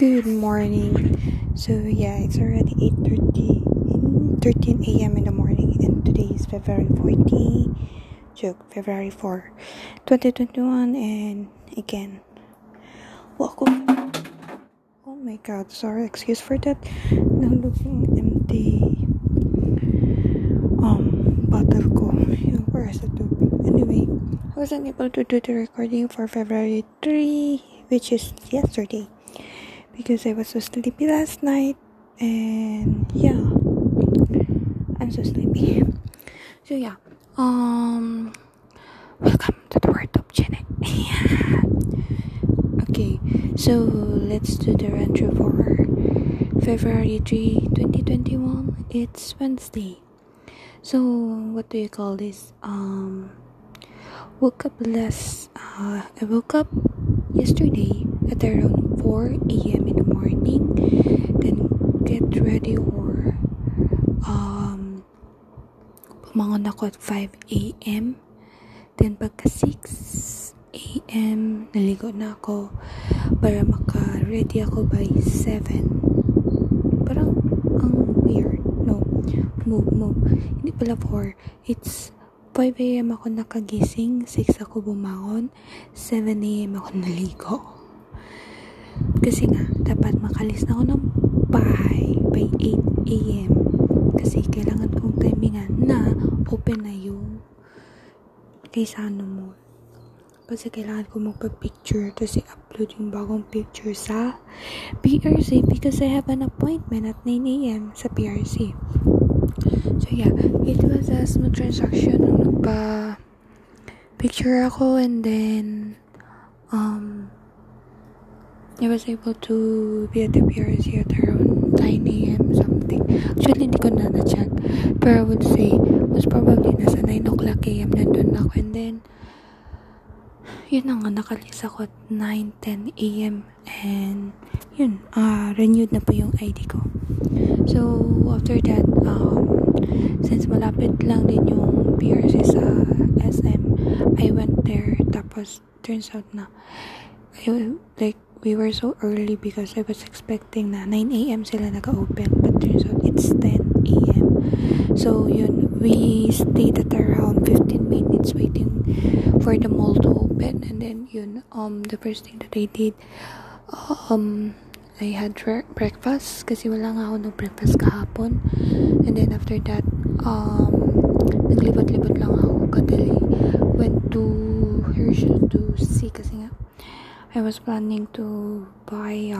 Good morning. So yeah, it's already 13 a.m. in the morning, and today is February 4, 2021, and again, welcome. Oh my god, sorry, excuse for that. Now looking empty bottle ko. Where is the topic? Anyway, I wasn't able to do the recording for February 3, which is yesterday, because I was so sleepy last night, and yeah, I'm so sleepy. So yeah, welcome to the world of Janet. Okay, so let's do the retro for February 3, 2021. It's Wednesday. So what do you call this? I woke up yesterday at around 4 a.m. in the morning, then get ready or pumangon ako at 5 a.m. then pagka 6 a.m. naligo na ako para maka ready ako by 7. Parang ang weird, no? Move hindi pala 4, it's 5 a.m. ako nakagising, 6 ako bumangon, 7 a.m. ako naligo. Kasi nga, dapat makalis na ako ng by 8 a.m. Kasi kailangan kong timingan na open na yung kaysano mo. Kasi kailangan kong magpa-picture tapos i-upload yung bagong picture sa PRC because I have an appointment at 9 a.m. sa PRC. So yeah, it was a smooth transaction nung nagpa-picture ako, and then I was able to be at the PRC at around 9 a.m. something. Actually, hindi ko na-check. But I would say, most probably, nasa 9 a.m. nandun ako. And then, yun na nga, nakalis ako at 9:10 a.m. And, yun, renewed na po yung ID ko. So, after that, since malapit lang din yung PRC sa SM, I went there. Tapos, turns out na, we were so early because I was expecting na 9 a.m. sila naka-open, but turns out it's 10 a.m. So yun, we stayed at around 15 minutes waiting for the mall to open, and then yun, the first thing that I did, I had breakfast kasi wala nga ako ng breakfast kahapon, and then after that, naglibot-libot lang ako kadali. Went to Herschel to see kasi nga I was planning to buy a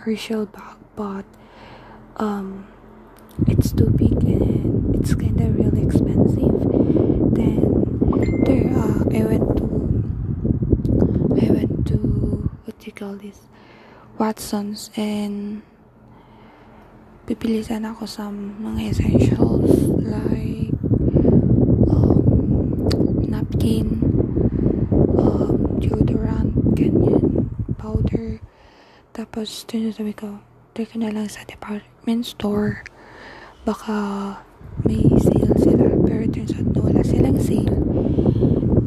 Herschel bag, but it's too big and it's kind of really expensive. Then there, I went to what do you call this, Watsons, and pipilitan ako sa mga essentials like napkin, deodorant, ganyan, powder. Tapos, dun sabi ko, try ko na lang sa department store. Baka may sale sila. Pero turns out na wala silang sale.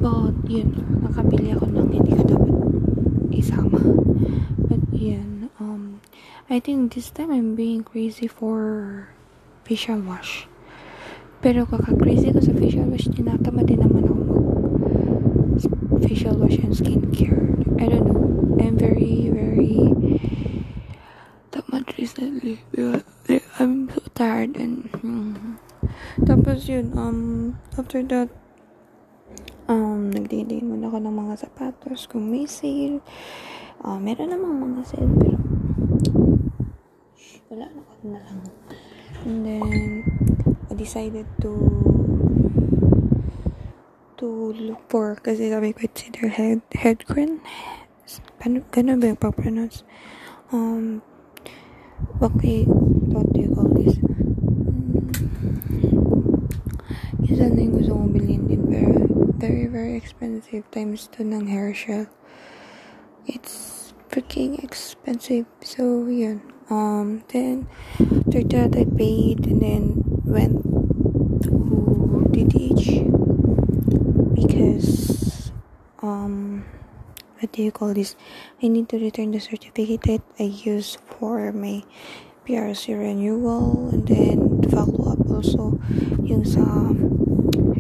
But, yun, nakabili ako ng hindi ko dapat isama. But, yun, I think this time I'm being crazy for facial wash. Pero kaka-crazy ko sa facial wash, tinatama din naman ako facial wash and skincare. I don't know. I'm very tamad recently. I'm so tired, and tapos yun, after that, nagdingin muna ako ng mga sapatos kung may sale. Meron namang mga sale pero wala na ako na lang. And then I decided to look for, kasi sabi ko it's either head cream, ganun ba yung pag-pronounce, okay, what do you call this, isa na yung gusto kong bilhin din, pero very expensive, times 2 ng Herschel, it's freaking expensive. So yun, then after that I paid and then went to DTH because what do you call this? I need to return the certificate that I used for my PRC renewal, and then follow up also yung sa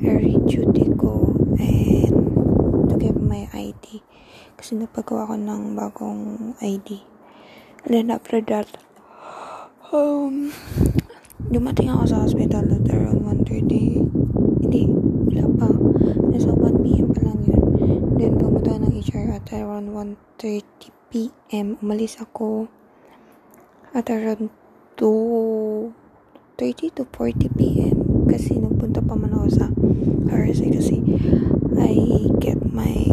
Hershey duty ko, and to get my ID kasi napagawa ko ng bagong ID. And then after that, dumating ako sa hospital at around 1:30. Hindi, wala pa. Nasa 1 p.m. pa lang yun. Then, pumunta ng HR at around 1:30 p.m. Umalis ako at around 2:30 to 40 p.m. Kasi nagpunta pa man ako sa RSA kasi I get my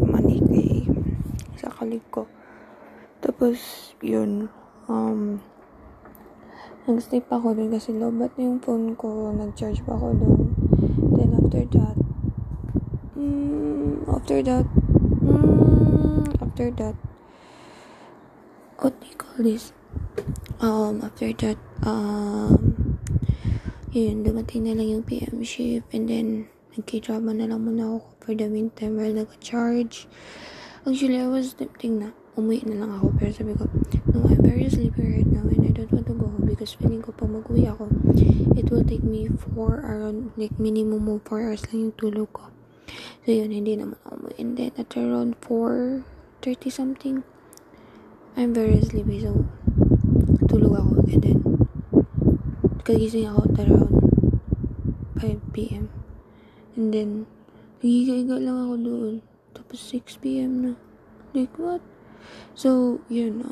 money kay sa colleague ko. Tapos, yun, nag-stay pa ako doon kasi lobat na yung phone ko. Nag-charge pa ako doon. Then, after that, what do you call this? Yun, dumating na lang yung PM shift. And then, nagkitraba na lang muna ako for the meantime while nag-charge. Actually, I was tempting na umuwi na lang ako, pero sabi ko, no, I'm very sleepy right now and I don't want to go home because feeling ko pag mag-uwi ako, it will take me minimum 4 hours lang yung tulog ko. So yun, hindi naman ako umuwi. And then at around 4:30 something, I'm very sleepy, so tulog ako. And then kagising ako at around 5 p.m. and then nagiga-iga lang ako doon, tapos 6 p.m. na, like what? So, yun,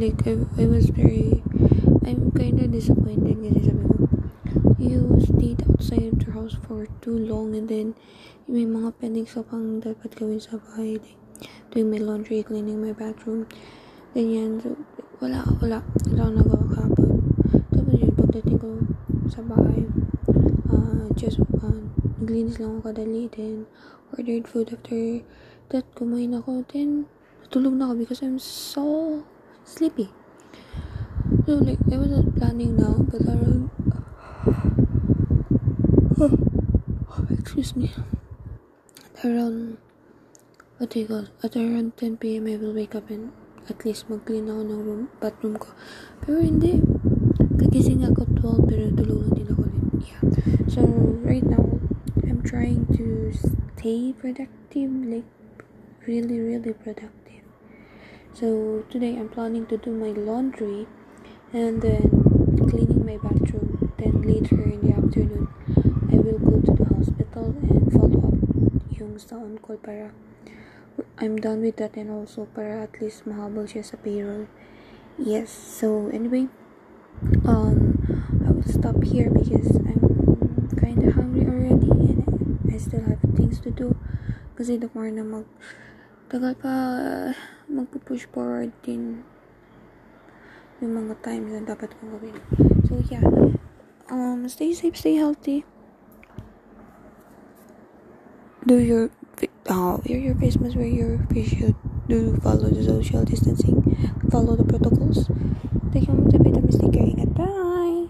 like, I was very, I'm kind of disappointed kasi sabi ko, you stayed outside of your house for too long, and then, may mga pending sa pang dapat gawin sa bahay, like, doing my laundry, cleaning my bathroom, ganyan, so, wala akong nagawa kapag, tapos yun, pagdating ko sa bahay, naglinis lang ako kadali, then, ordered food. After that, kumain ako, then, tulog na ako because I'm so sleepy. So, like, I wasn't planning now, but around, excuse me, at around 10 p.m. I will wake up and at least mag-clean ako ng bathroom ko. Pero hindi, kagising ako 12, pero tulog na din ako. Yeah. So, right now, I'm trying to stay productive, like, really, really productive. So, today I'm planning to do my laundry and then cleaning my bathroom. Then later in the afternoon, I will go to the hospital and follow up yung sa on-call para I'm done with that, and also para at least mahabol siya sa payroll. Yes, so anyway, I will stop here because I'm kind of hungry already and I still have things to do kasi tomorrow na tagal pa magpupush forward din yung mga times na dapat kong gawin. So yeah, stay safe, stay healthy, wear your face mask, wear your face shield, do follow the social distancing, follow the protocols, take your multivitamins, stay caring, and bye!